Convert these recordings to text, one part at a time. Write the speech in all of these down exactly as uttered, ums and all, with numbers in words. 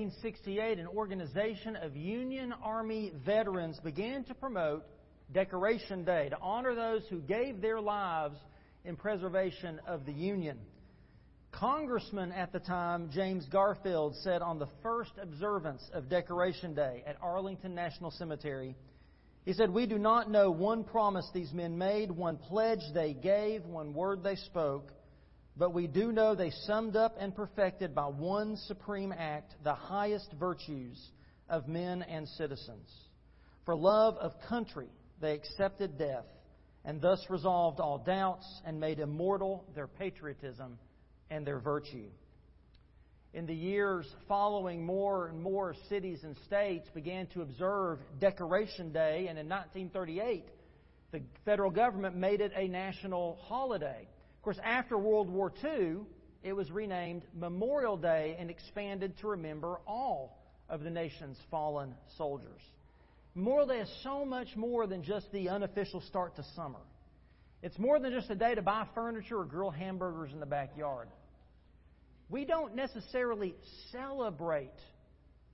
nineteen sixty-eight, an organization of Union Army veterans began to promote Decoration Day to honor those who gave their lives in preservation of the Union. Congressman at the time, James Garfield, said on the first observance of Decoration Day at Arlington National Cemetery, he said, "We do not know one promise these men made, one pledge they gave, one word they spoke, but we do know they summed up and perfected by one supreme act the highest virtues of men and citizens. For love of country, they accepted death, and thus resolved all doubts and made immortal their patriotism and their virtue." In the years following, more and more cities and states began to observe Decoration Day, and in nineteen thirty-eight, the federal government made it a national holiday. Of course, after World War Two, it was renamed Memorial Day and expanded to remember all of the nation's fallen soldiers. Memorial Day is so much more than just the unofficial start to summer. It's more than just a day to buy furniture or grill hamburgers in the backyard. We don't necessarily celebrate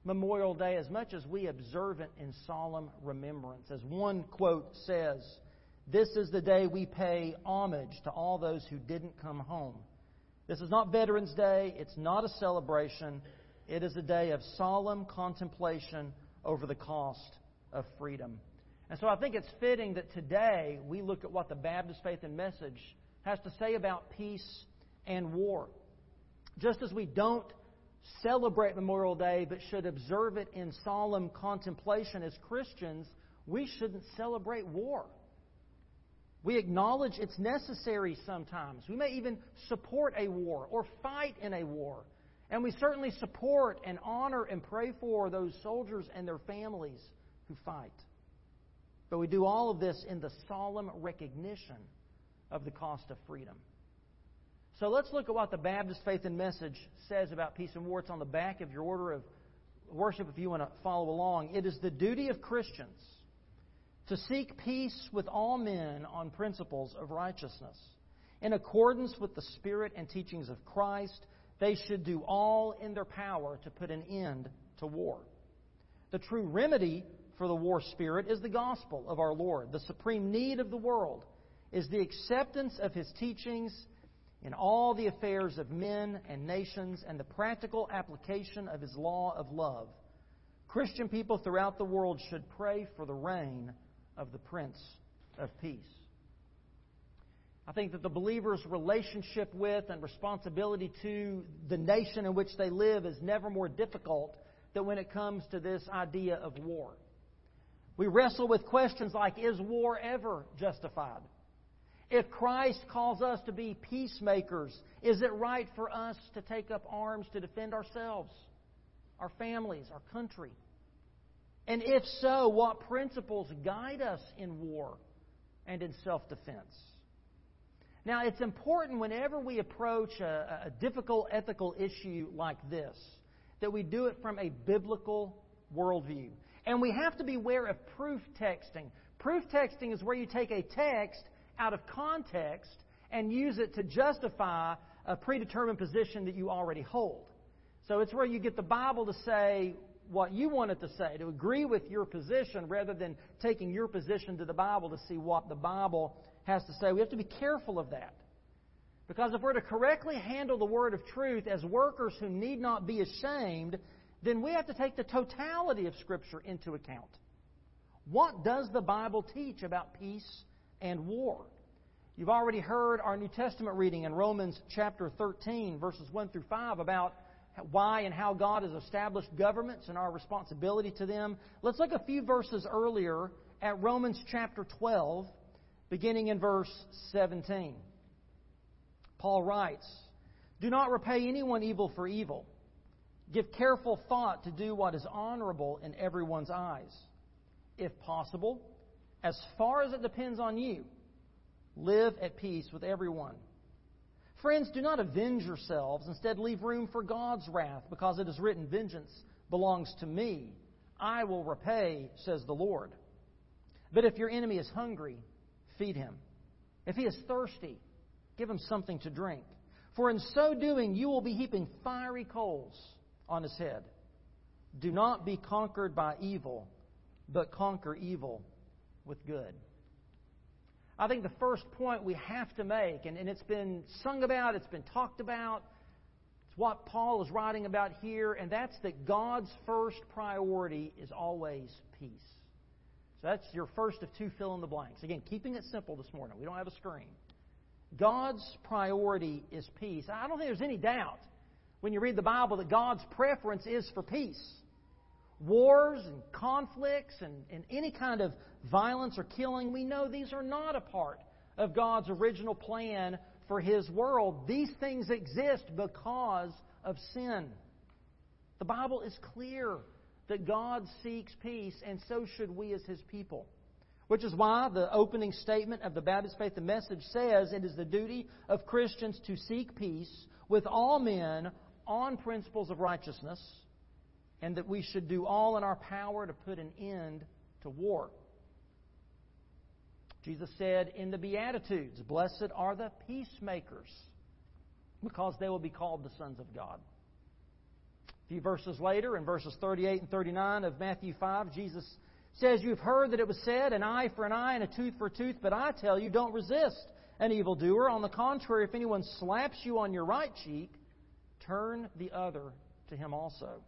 Memorial Day as much as we observe it in solemn remembrance. As one quote says, "This is the day we pay homage to all those who didn't come home. This is not Veterans Day. It's not a celebration. It is a day of solemn contemplation over the cost of freedom." And so I think it's fitting that today we look at what the Baptist Faith and Message has to say about peace and war. Just as we don't celebrate Memorial Day but should observe it in solemn contemplation as Christians, we shouldn't celebrate war. We acknowledge it's necessary sometimes. We may even support a war or fight in a war. And we certainly support and honor and pray for those soldiers and their families who fight. But we do all of this in the solemn recognition of the cost of freedom. So let's look at what the Baptist Faith and Message says about peace and war. It's on the back of your order of worship if you want to follow along. It is the duty of Christians to seek peace with all men on principles of righteousness. In accordance with the Spirit and teachings of Christ, they should do all in their power to put an end to war. The true remedy for the war spirit is the gospel of our Lord. The supreme need of the world is the acceptance of His teachings in all the affairs of men and nations and the practical application of His law of love. Christian people throughout the world should pray for the reign of the Prince of Peace. I think that the believer's relationship with and responsibility to the nation in which they live is never more difficult than when it comes to this idea of war. We wrestle with questions like, is war ever justified? If Christ calls us to be peacemakers, is it right for us to take up arms to defend ourselves, our families, our country? And if so, what principles guide us in war and in self-defense? Now, it's important whenever we approach a, a difficult ethical issue like this that we do it from a biblical worldview. And we have to be aware of proof texting. Proof texting is where you take a text out of context and use it to justify a predetermined position that you already hold. So it's where you get the Bible to say what you want it to say, to agree with your position rather than taking your position to the Bible to see what the Bible has to say. We have to be careful of that. Because if we're to correctly handle the word of truth as workers who need not be ashamed, then we have to take the totality of Scripture into account. What does the Bible teach about peace and war? You've already heard our New Testament reading in Romans chapter thirteen, verses one through five, about why and how God has established governments and our responsibility to them. Let's look a few verses earlier at Romans chapter twelve, beginning in verse seventeen. Paul writes, "Do not repay anyone evil for evil. Give careful thought to do what is honorable in everyone's eyes. If possible, as far as it depends on you, live at peace with everyone. Friends, do not avenge yourselves. Instead, leave room for God's wrath, because it is written, 'Vengeance belongs to me. I will repay,' says the Lord. But if your enemy is hungry, feed him. If he is thirsty, give him something to drink. For in so doing, you will be heaping fiery coals on his head. Do not be conquered by evil, but conquer evil with good. I think the first point we have to make, and, and it's been sung about, it's been talked about, it's what Paul is writing about here, and that's that God's first priority is always peace. So that's your first of two fill in the blanks. Again, keeping it simple this morning. We don't have a screen. God's priority is peace. I don't think there's any doubt when you read the Bible that God's preference is for peace. Wars and conflicts and, and any kind of violence or killing, we know these are not a part of God's original plan for His world. These things exist because of sin. The Bible is clear that God seeks peace, and so should we as His people. Which is why the opening statement of the Baptist Faith and Message says it is the duty of Christians to seek peace with all men on principles of righteousness, and that we should do all in our power to put an end to war. Jesus said in the Beatitudes, "Blessed are the peacemakers, because they will be called the sons of God." A few verses later, in verses thirty-eight and thirty-nine of Matthew five, Jesus says, "You've heard that it was said, an eye for an eye and a tooth for a tooth, but I tell you, don't resist an evildoer. On the contrary, if anyone slaps you on your right cheek, turn the other to him also."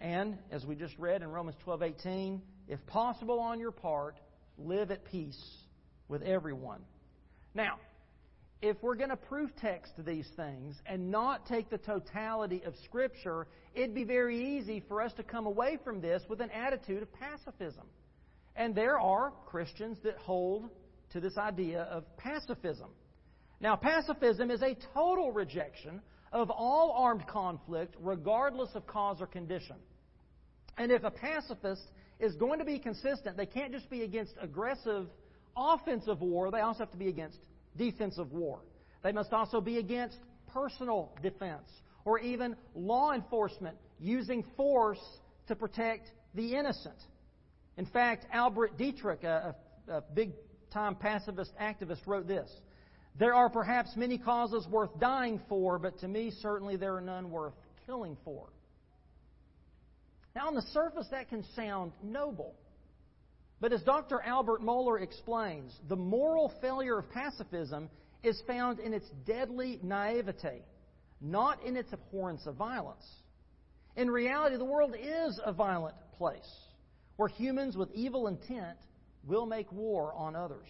And, as we just read in Romans twelve eighteen, if possible on your part, live at peace with everyone. Now, if we're going to proof text these things and not take the totality of Scripture, it'd be very easy for us to come away from this with an attitude of pacifism. And there are Christians that hold to this idea of pacifism. Now, pacifism is a total rejection of all armed conflict, regardless of cause or condition. And if a pacifist is going to be consistent, they can't just be against aggressive, offensive war, they also have to be against defensive war. They must also be against personal defense or even law enforcement using force to protect the innocent. In fact, Albert Dietrich, a, a, a big-time pacifist activist, wrote this: "There are perhaps many causes worth dying for, but to me certainly there are none worth killing for." Now, on the surface, that can sound noble. But as Doctor Albert Mohler explains, the moral failure of pacifism is found in its deadly naivete, not in its abhorrence of violence. In reality, the world is a violent place where humans with evil intent will make war on others.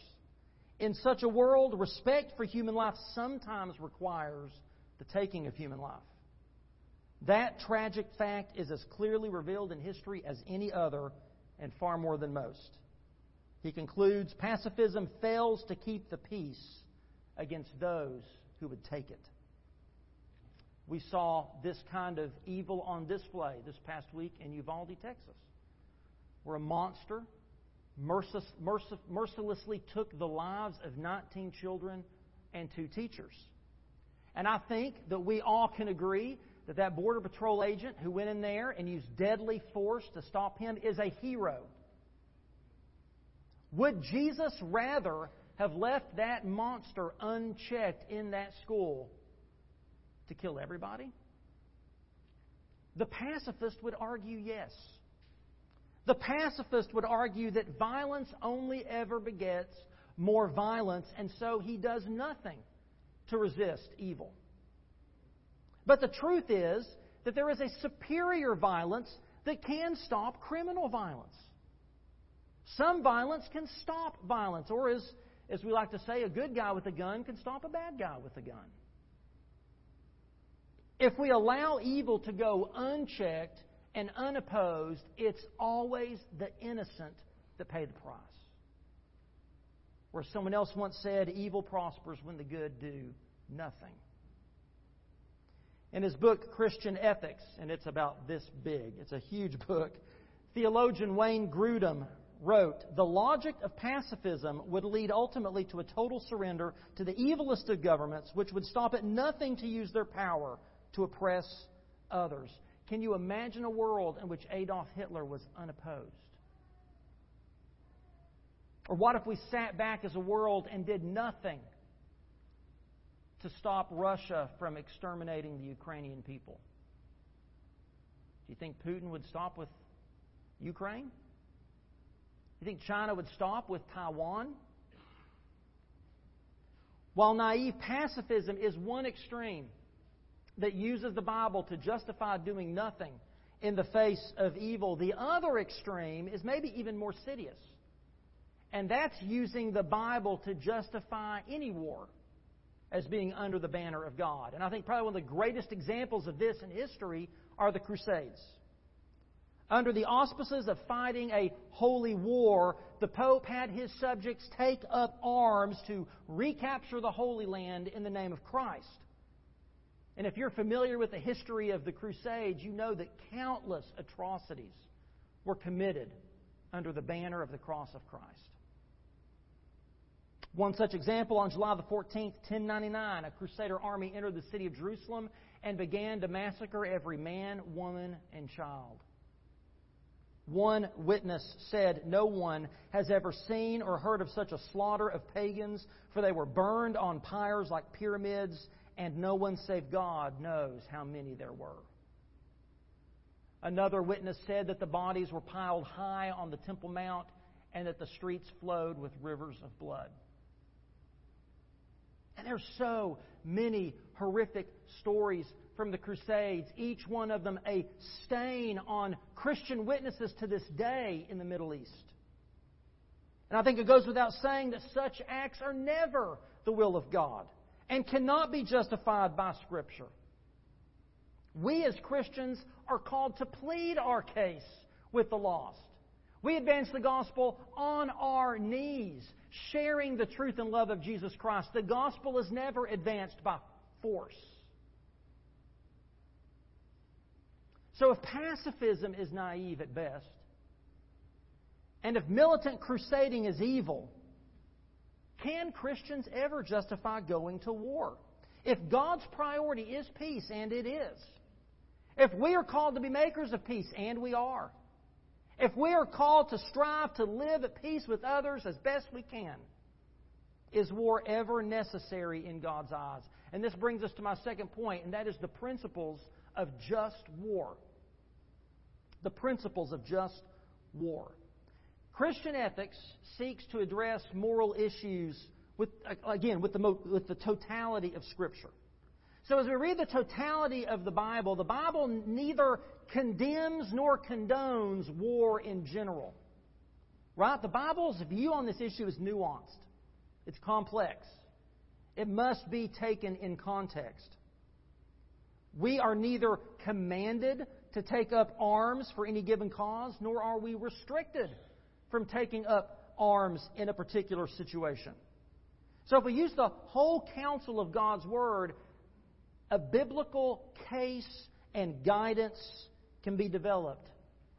In such a world, respect for human life sometimes requires the taking of human life. That tragic fact is as clearly revealed in history as any other, and far more than most. He concludes, "Pacifism fails to keep the peace against those who would take it." We saw this kind of evil on display this past week in Uvalde, Texas, where a monster mercil- mercil- mercilessly took the lives of nineteen children and two teachers. And I think that we all can agree that that Border Patrol agent who went in there and used deadly force to stop him is a hero. Would Jesus rather have left that monster unchecked in that school to kill everybody? The pacifist would argue yes. The pacifist would argue that violence only ever begets more violence, and so he does nothing to resist evil. But the truth is that there is a superior violence that can stop criminal violence. Some violence can stop violence, or as, as we like to say, a good guy with a gun can stop a bad guy with a gun. If we allow evil to go unchecked and unopposed, it's always the innocent that pay the price. Where someone else once said, "Evil prospers when the good do nothing." In his book, Christian Ethics, and it's about this big, it's a huge book, theologian Wayne Grudem wrote, "The logic of pacifism would lead ultimately to a total surrender to the evilest of governments, which would stop at nothing to use their power to oppress others." Can you imagine a world in which Adolf Hitler was unopposed? Or what if we sat back as a world and did nothing to stop Russia from exterminating the Ukrainian people? Do You think Putin would stop with Ukraine? You think China would stop with Taiwan? While naive pacifism is one extreme that uses the Bible to justify doing nothing in the face of evil, the other extreme is maybe even more insidious. And that's using the Bible to justify any war as being under the banner of God. And I think probably one of the greatest examples of this in history are the Crusades. Under the auspices of fighting a holy war, the Pope had his subjects take up arms to recapture the Holy Land in the name of Christ. And if you're familiar with the history of the Crusades, you know that countless atrocities were committed under the banner of the cross of Christ. One such example, on July the fourteenth, ten ninety-nine, a Crusader army entered the city of Jerusalem and began to massacre every man, woman, and child. One witness said, "No one has ever seen or heard of such a slaughter of pagans, for they were burned on pyres like pyramids, and no one save God knows how many there were." Another witness said that the bodies were piled high on the Temple Mount and that the streets flowed with rivers of blood. And there's so many horrific stories from the Crusades, each one of them a stain on Christian witnesses to this day in the Middle East. And I think it goes without saying that such acts are never the will of God and cannot be justified by Scripture. We as Christians are called to plead our case with the lost. We advance the gospel on our knees, sharing the truth and love of Jesus Christ. The gospel is never advanced by force. So if pacifism is naive at best, and if militant crusading is evil, can Christians ever justify going to war? If God's priority is peace, and it is, if we are called to be makers of peace, and we are, if we are called to strive to live at peace with others as best we can, is war ever necessary in God's eyes? And this brings us to my second point, and that is the principles of just war. The principles of just war. Christian ethics seeks to address moral issues with, again, with the, with the totality of Scripture. So as we read the totality of the Bible, the Bible neither condemns nor condones war in general. Right? The Bible's view on this issue is nuanced. It's complex. It must be taken in context. We are neither commanded to take up arms for any given cause, nor are we restricted from taking up arms in a particular situation. So if we use the whole counsel of God's Word, a biblical case and guidance can be developed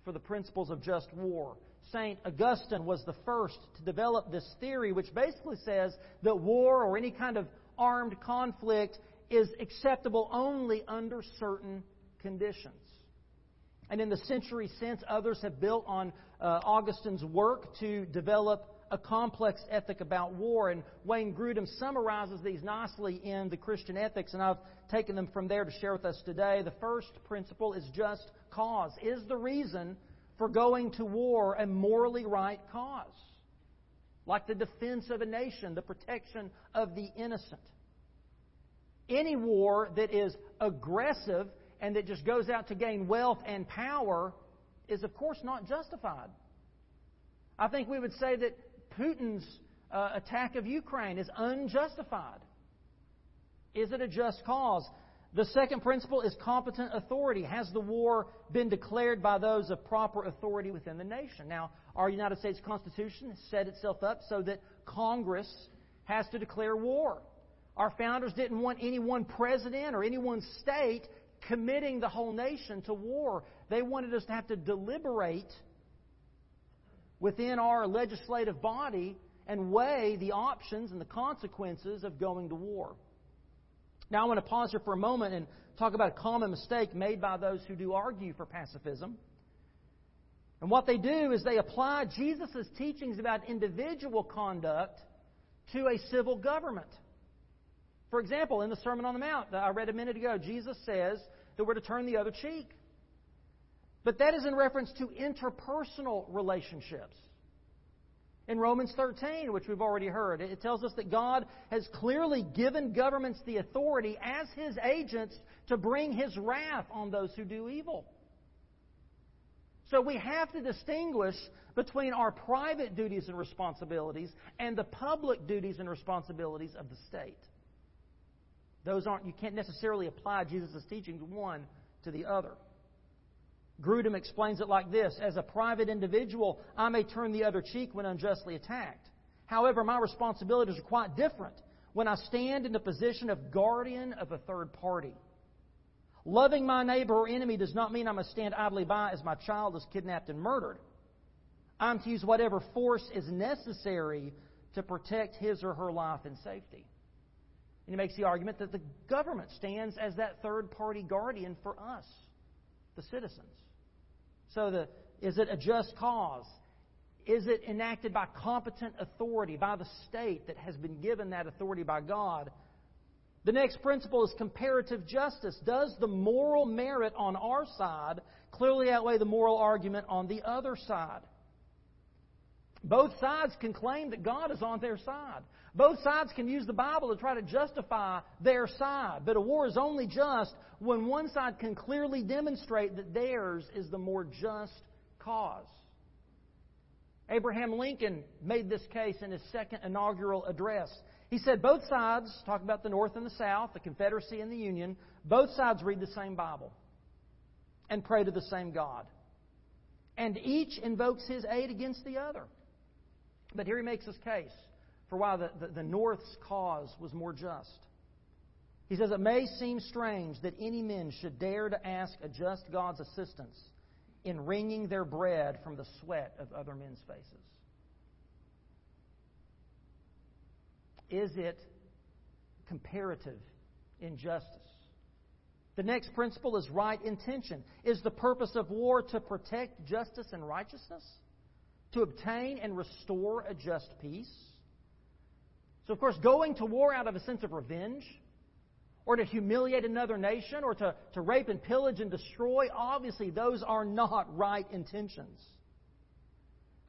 for the principles of just war. Saint Augustine was the first to develop this theory, which basically says that war or any kind of armed conflict is acceptable only under certain conditions. And in the century since, others have built on uh, Augustine's work to develop a complex ethic about war. And Wayne Grudem summarizes these nicely in the Christian Ethics, and I've taken them from there to share with us today. The first principle is just cause. Is the reason for going to war a morally right cause? Like the defense of a nation, the protection of the innocent. Any war that is aggressive and that just goes out to gain wealth and power is, of course, not justified. I think we would say that Putin's uh, attack of Ukraine is unjustified. Is it a just cause? The second principle is competent authority. Has the war been declared by those of proper authority within the nation? Now, our United States Constitution has set itself up so that Congress has to declare war. Our founders didn't want any one president or any one state committing the whole nation to war. They wanted us to have to deliberate within our legislative body and weigh the options and the consequences of going to war. Now, I want to pause here for a moment and talk about a common mistake made by those who do argue for pacifism. And what they do is they apply Jesus' teachings about individual conduct to a civil government. For example, in the Sermon on the Mount that I read a minute ago, Jesus says that we're to turn the other cheek. But that is in reference to interpersonal relationships. In Romans thirteen, which we've already heard, it tells us that God has clearly given governments the authority as His agents to bring His wrath on those who do evil. So we have to distinguish between our private duties and responsibilities and the public duties and responsibilities of the state. Those aren't, you can't necessarily apply Jesus' teachings one to the other. Grudem explains it like this: as a private individual, I may turn the other cheek when unjustly attacked. However, my responsibilities are quite different when I stand in the position of guardian of a third party. Loving my neighbor or enemy does not mean I must stand idly by as my child is kidnapped and murdered. I'm to use whatever force is necessary to protect his or her life and safety. And he makes the argument that the government stands as that third-party guardian for us, the citizens. So the, is it a just cause? Is it enacted by competent authority, by the state that has been given that authority by God? The next principle is comparative justice. Does the moral merit on our side clearly outweigh the moral argument on the other side? Both sides can claim that God is on their side. Both sides can use the Bible to try to justify their side. But a war is only just when one side can clearly demonstrate that theirs is the more just cause. Abraham Lincoln made this case in his second inaugural address. He said both sides, talk about the North and the South, the Confederacy and the Union, both sides read the same Bible and pray to the same God. And each invokes his aid against the other. But here he makes his case for why the, the, the North's cause was more just. He says, it may seem strange that any men should dare to ask a just God's assistance in wringing their bread from the sweat of other men's faces. Is it comparative injustice? The next principle is right intention. Is the purpose of war to protect justice and righteousness? To obtain and restore a just peace? So, of course, going to war out of a sense of revenge, or to humiliate another nation, or to, to rape and pillage and destroy, obviously those are not right intentions.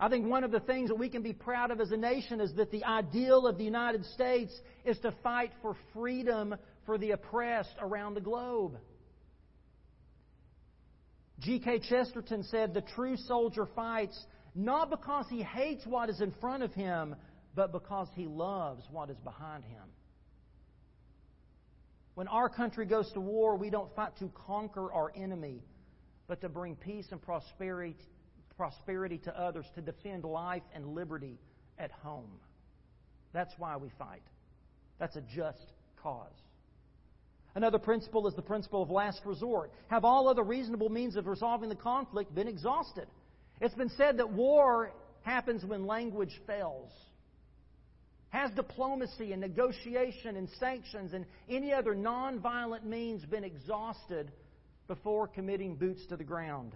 I think one of the things that we can be proud of as a nation is that the ideal of the United States is to fight for freedom for the oppressed around the globe. G K Chesterton said, the true soldier fights not because he hates what is in front of him, but because he loves what is behind him. When our country goes to war, we don't fight to conquer our enemy, but to bring peace and prosperity, prosperity to others, to defend life and liberty at home. That's why we fight. That's a just cause. Another principle is the principle of last resort. Have all other reasonable means of resolving the conflict been exhausted? It's been said that war happens when language fails. Has diplomacy and negotiation and sanctions and any other nonviolent means been exhausted before committing boots to the ground?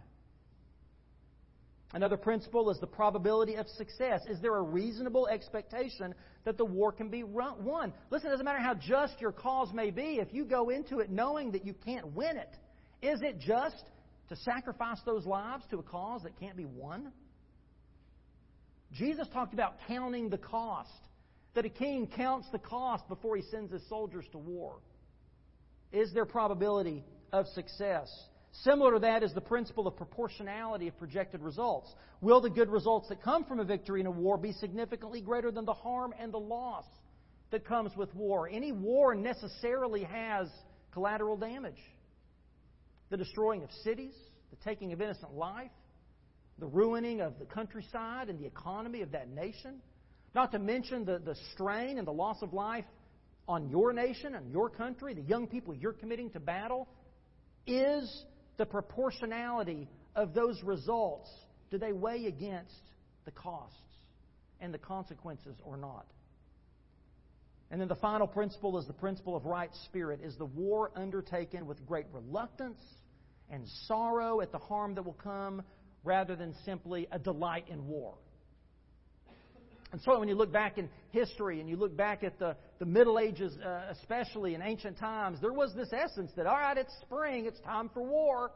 Another principle is the probability of success. Is there a reasonable expectation that the war can be won? Listen, it doesn't matter how just your cause may be. If you go into it knowing that you can't win it, is it just to sacrifice those lives to a cause that can't be won? Jesus talked about counting the cost. That a king counts the cost before he sends his soldiers to war. Is there probability of success? Similar to that is the principle of proportionality of projected results. Will the good results that come from a victory in a war be significantly greater than the harm and the loss that comes with war? Any war necessarily has collateral damage. The destroying of cities, the taking of innocent life, the ruining of the countryside and the economy of that nation. Not to mention the, the strain and the loss of life on your nation and your country, the young people you're committing to battle. Is the proportionality of those results, do they weigh against the costs and the consequences or not? And then the final principle is the principle of right spirit. Is the war undertaken with great reluctance and sorrow at the harm that will come rather than simply a delight in war? And so when you look back in history and you look back at the, the Middle Ages, uh, especially in ancient times, there was this essence that, all right, it's spring, it's time for war.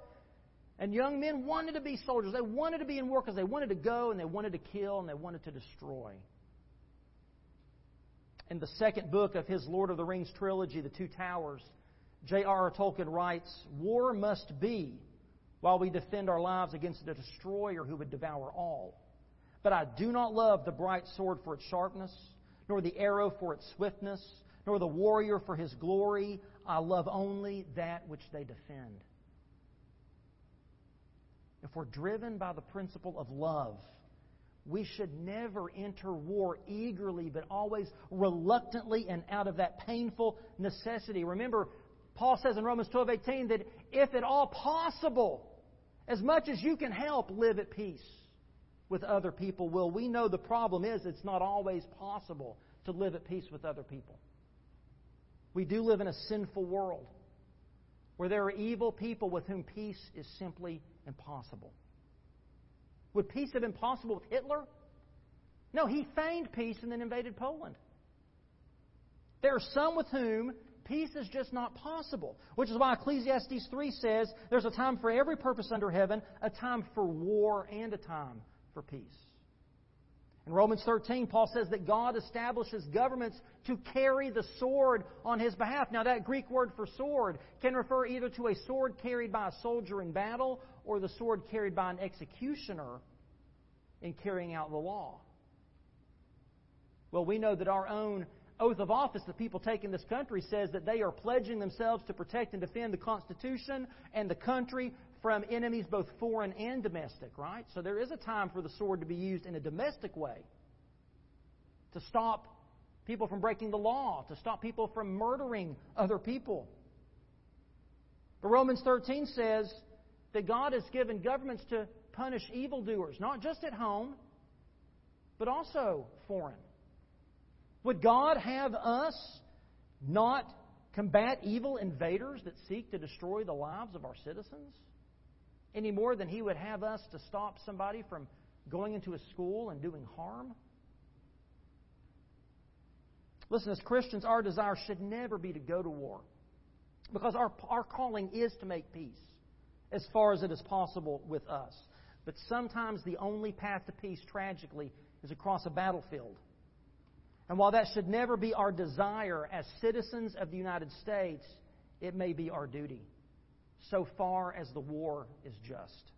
And young men wanted to be soldiers. They wanted to be in war because they wanted to go and they wanted to kill and they wanted to destroy. In the second book of his Lord of the Rings trilogy, The Two Towers, J R R Tolkien writes, "War must be while we defend our lives against the destroyer who would devour all. But I do not love the bright sword for its sharpness, nor the arrow for its swiftness, nor the warrior for his glory. I love only that which they defend." If we're driven by the principle of love, we should never enter war eagerly, but always reluctantly and out of that painful necessity. Remember, Paul says in Romans twelve eighteen that if at all possible, as much as you can help, live at peace with other people. Well, we know the problem is it's not always possible to live at peace with other people. We do live in a sinful world where there are evil people with whom peace is simply impossible. Would peace have been possible with Hitler? No, he feigned peace and then invaded Poland. There are some with whom peace is just not possible, which is why Ecclesiastes three says there's a time for every purpose under heaven, a time for war and a time for peace. In Romans thirteen, Paul says that God establishes governments to carry the sword on His behalf. Now, that Greek word for sword can refer either to a sword carried by a soldier in battle or the sword carried by an executioner in carrying out the law. Well, we know that our own oath of office the people take in this country says that they are pledging themselves to protect and defend the Constitution and the country from enemies both foreign and domestic, right? So there is a time for the sword to be used in a domestic way to stop people from breaking the law, to stop people from murdering other people. But Romans thirteen says that God has given governments to punish evildoers, not just at home, but also foreign. Would God have us not combat evil invaders that seek to destroy the lives of our citizens any more than He would have us to stop somebody from going into a school and doing harm? Listen, as Christians, our desire should never be to go to war because our, our calling is to make peace as far as it is possible with us. But sometimes the only path to peace, tragically, is across a battlefield. And while that should never be our desire as citizens of the United States, it may be our duty, so far as the war is just.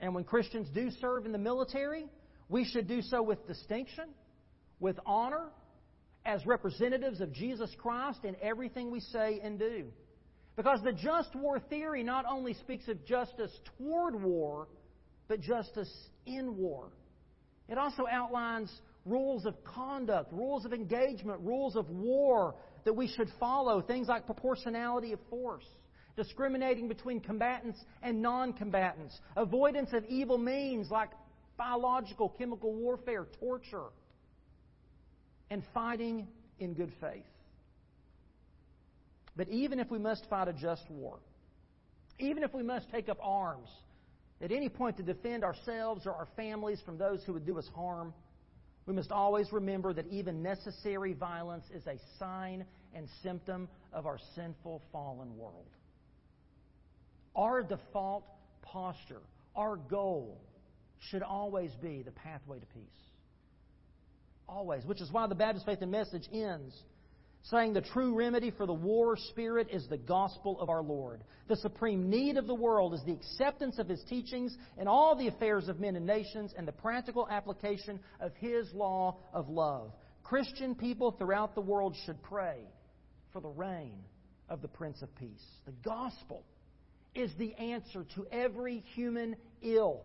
And when Christians do serve in the military, we should do so with distinction, with honor, as representatives of Jesus Christ in everything we say and do. Because the just war theory not only speaks of justice toward war, but justice in war. It also outlines rules of conduct, rules of engagement, rules of war that we should follow. Things like proportionality of force, discriminating between combatants and non-combatants, avoidance of evil means like biological, chemical warfare, torture, and fighting in good faith. But even if we must fight a just war, even if we must take up arms at any point to defend ourselves or our families from those who would do us harm, we must always remember that even necessary violence is a sign and symptom of our sinful, fallen world. Our default posture, our goal, should always be the pathway to peace. Always. Which is why the Baptist Faith and Message ends saying the true remedy for the war spirit is the gospel of our Lord. The supreme need of the world is the acceptance of His teachings in all the affairs of men and nations and the practical application of His law of love. Christian people throughout the world should pray for the reign of the Prince of Peace. The gospel is the answer to every human ill.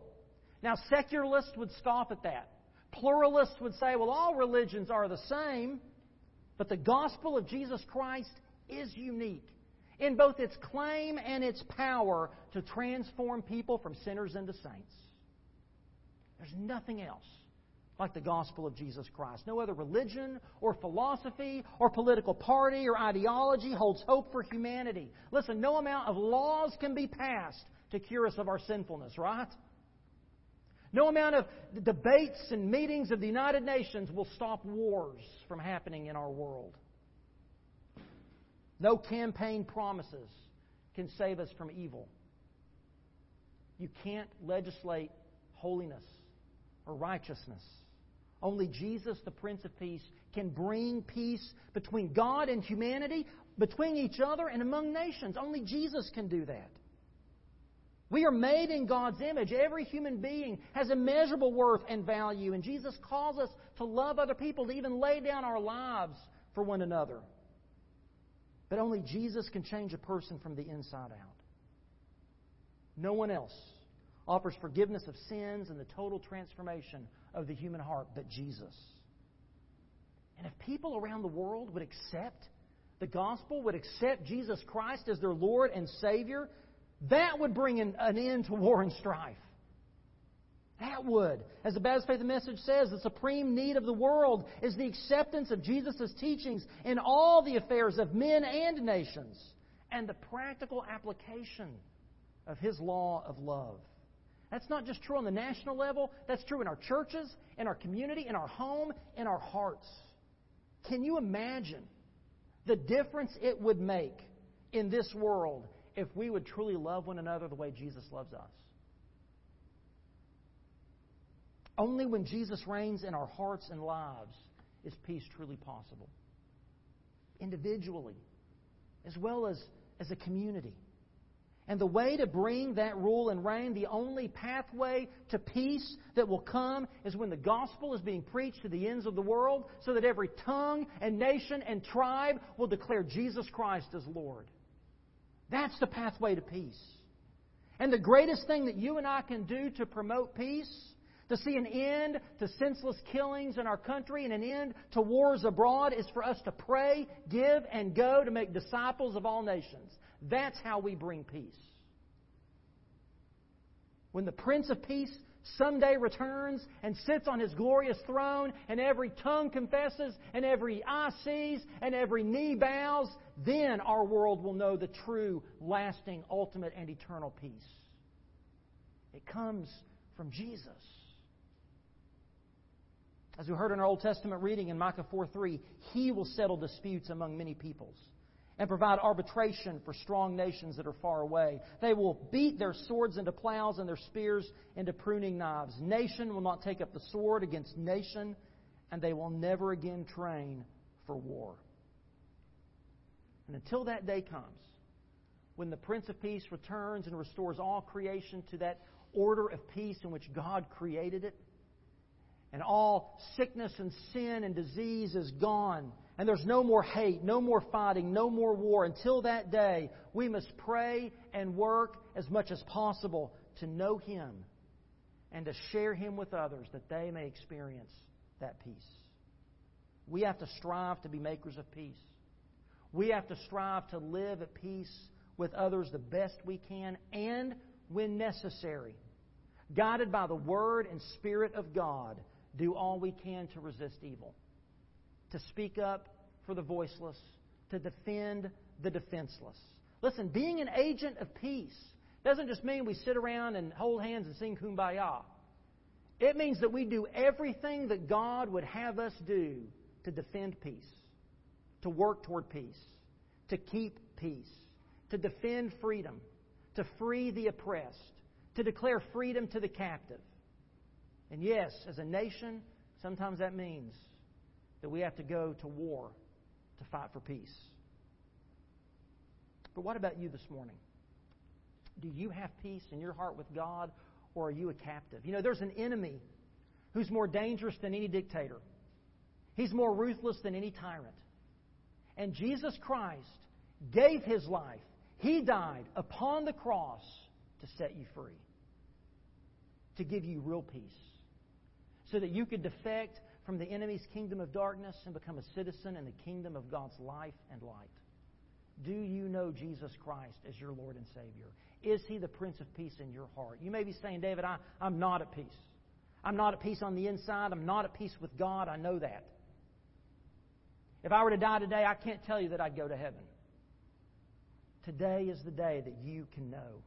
Now, secularists would scoff at that. Pluralists would say, well, all religions are the same. But the gospel of Jesus Christ is unique in both its claim and its power to transform people from sinners into saints. There's nothing else like the gospel of Jesus Christ. No other religion or philosophy or political party or ideology holds hope for humanity. Listen, no amount of laws can be passed to cure us of our sinfulness, right? No amount of debates and meetings of the United Nations will stop wars from happening in our world. No campaign promises can save us from evil. You can't legislate holiness or righteousness. Only Jesus, the Prince of Peace, can bring peace between God and humanity, between each other and among nations. Only Jesus can do that. We are made in God's image. Every human being has immeasurable worth and value. And Jesus calls us to love other people, to even lay down our lives for one another. But only Jesus can change a person from the inside out. No one else offers forgiveness of sins and the total transformation of the human heart but Jesus. And if people around the world would accept the gospel, would accept Jesus Christ as their Lord and Savior, that would bring an, an end to war and strife. That would. As the Baptist Faith and Message says, the supreme need of the world is the acceptance of Jesus' teachings in all the affairs of men and nations and the practical application of His law of love. That's not just true on the national level. That's true in our churches, in our community, in our home, in our hearts. Can you imagine the difference it would make in this world if we would truly love one another the way Jesus loves us? Only when Jesus reigns in our hearts and lives is peace truly possible. Individually, as well as as a community. And the way to bring that rule and reign, the only pathway to peace that will come, is when the gospel is being preached to the ends of the world so that every tongue and nation and tribe will declare Jesus Christ as Lord. That's the pathway to peace. And the greatest thing that you and I can do to promote peace, to see an end to senseless killings in our country and an end to wars abroad, is for us to pray, give, and go to make disciples of all nations. That's how we bring peace. When the Prince of Peace someday returns and sits on His glorious throne, and every tongue confesses, and every eye sees, and every knee bows, then our world will know the true, lasting, ultimate, and eternal peace. It comes from Jesus. As we heard in our Old Testament reading in Micah four three, He will settle disputes among many peoples and provide arbitration for strong nations that are far away. They will beat their swords into plows and their spears into pruning knives. Nation will not take up the sword against nation, and they will never again train for war. And until that day comes, when the Prince of Peace returns and restores all creation to that order of peace in which God created it, and all sickness and sin and disease is gone, and there's no more hate, no more fighting, no more war. Until that day, we must pray and work as much as possible to know Him and to share Him with others that they may experience that peace. We have to strive to be makers of peace. We have to strive to live at peace with others the best we can and, when necessary, guided by the Word and Spirit of God, do all we can to resist evil, to speak up for the voiceless, to defend the defenseless. Listen, being an agent of peace doesn't just mean we sit around and hold hands and sing Kumbaya. It means that we do everything that God would have us do to defend peace, to work toward peace, to keep peace, to defend freedom, to free the oppressed, to declare freedom to the captive. And yes, as a nation, sometimes that means that we have to go to war to fight for peace. But what about you this morning? Do you have peace in your heart with God, or are you a captive? You know, there's an enemy who's more dangerous than any dictator. He's more ruthless than any tyrant. And Jesus Christ gave His life. He died upon the cross to set you free, to give you real peace, so that you could defect from the enemy's kingdom of darkness and become a citizen in the kingdom of God's life and light. Do you know Jesus Christ as your Lord and Savior? Is He the Prince of Peace in your heart? You may be saying, David, I, I'm not at peace. I'm not at peace on the inside. I'm not at peace with God. I know that. If I were to die today, I can't tell you that I'd go to heaven. Today is the day that you can know.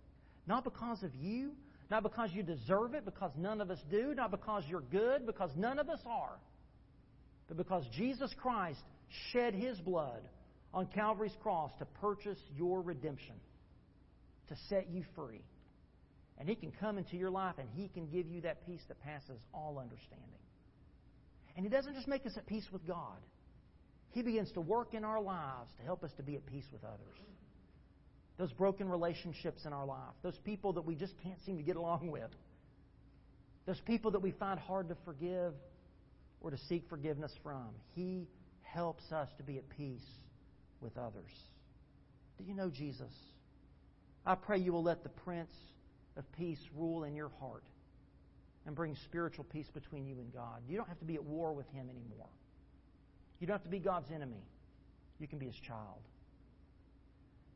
Not because of you, not because you deserve it, because none of us do, not because you're good, because none of us are, but because Jesus Christ shed His blood on Calvary's cross to purchase your redemption, to set you free. And He can come into your life and He can give you that peace that passes all understanding. And He doesn't just make us at peace with God. He begins to work in our lives to help us to be at peace with others. Those broken relationships in our life, those people that we just can't seem to get along with, those people that we find hard to forgive or to seek forgiveness from, He helps us to be at peace with others. Do you know Jesus? I pray you will let the Prince of Peace rule in your heart and bring spiritual peace between you and God. You don't have to be at war with Him anymore. You don't have to be God's enemy. You can be His child.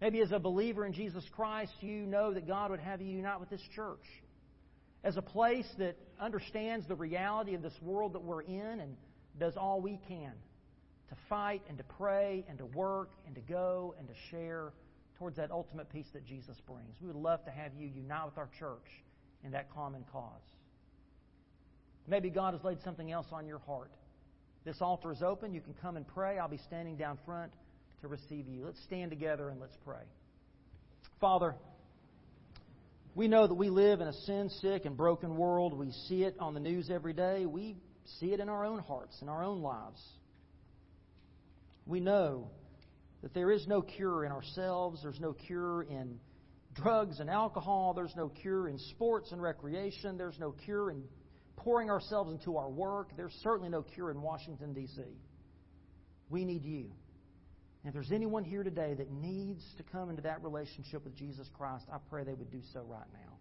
Maybe as a believer in Jesus Christ, you know that God would have you unite with this church as a place that understands the reality of this world that we're in and does all we can to fight and to pray and to work and to go and to share towards that ultimate peace that Jesus brings. We would love to have you unite with our church in that common cause. Maybe God has laid something else on your heart. This altar is open. You can come and pray. I'll be standing down front to receive you. Let's stand together and let's pray. Father, we know that we live in a sin-sick and broken world. We see it on the news every day. We see it in our own hearts, in our own lives. We know that there is no cure in ourselves. There's no cure in drugs and alcohol. There's no cure in sports and recreation. There's no cure in pouring ourselves into our work. There's certainly no cure in Washington, D C We need you. And if there's anyone here today that needs to come into that relationship with Jesus Christ, I pray they would do so right now.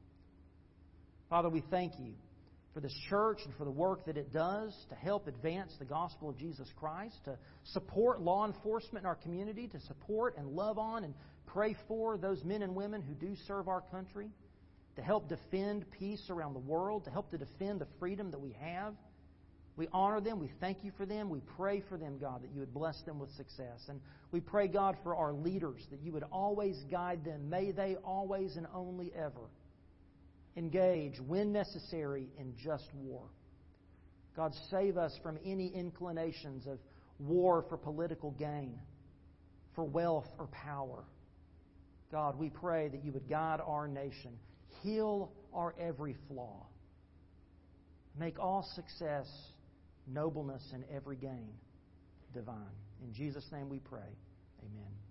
Father, we thank you for this church and for the work that it does to help advance the gospel of Jesus Christ, to support law enforcement in our community, to support and love on and pray for those men and women who do serve our country, to help defend peace around the world, to help to defend the freedom that we have. We honor them. We thank you for them. We pray for them, God, that you would bless them with success. And we pray, God, for our leaders, that you would always guide them. May they always and only ever engage, when necessary, in just war. God, save us from any inclinations of war for political gain, for wealth or power. God, we pray that you would guide our nation. Heal our every flaw. Make all success nobleness and every gain divine. In Jesus' name we pray. Amen.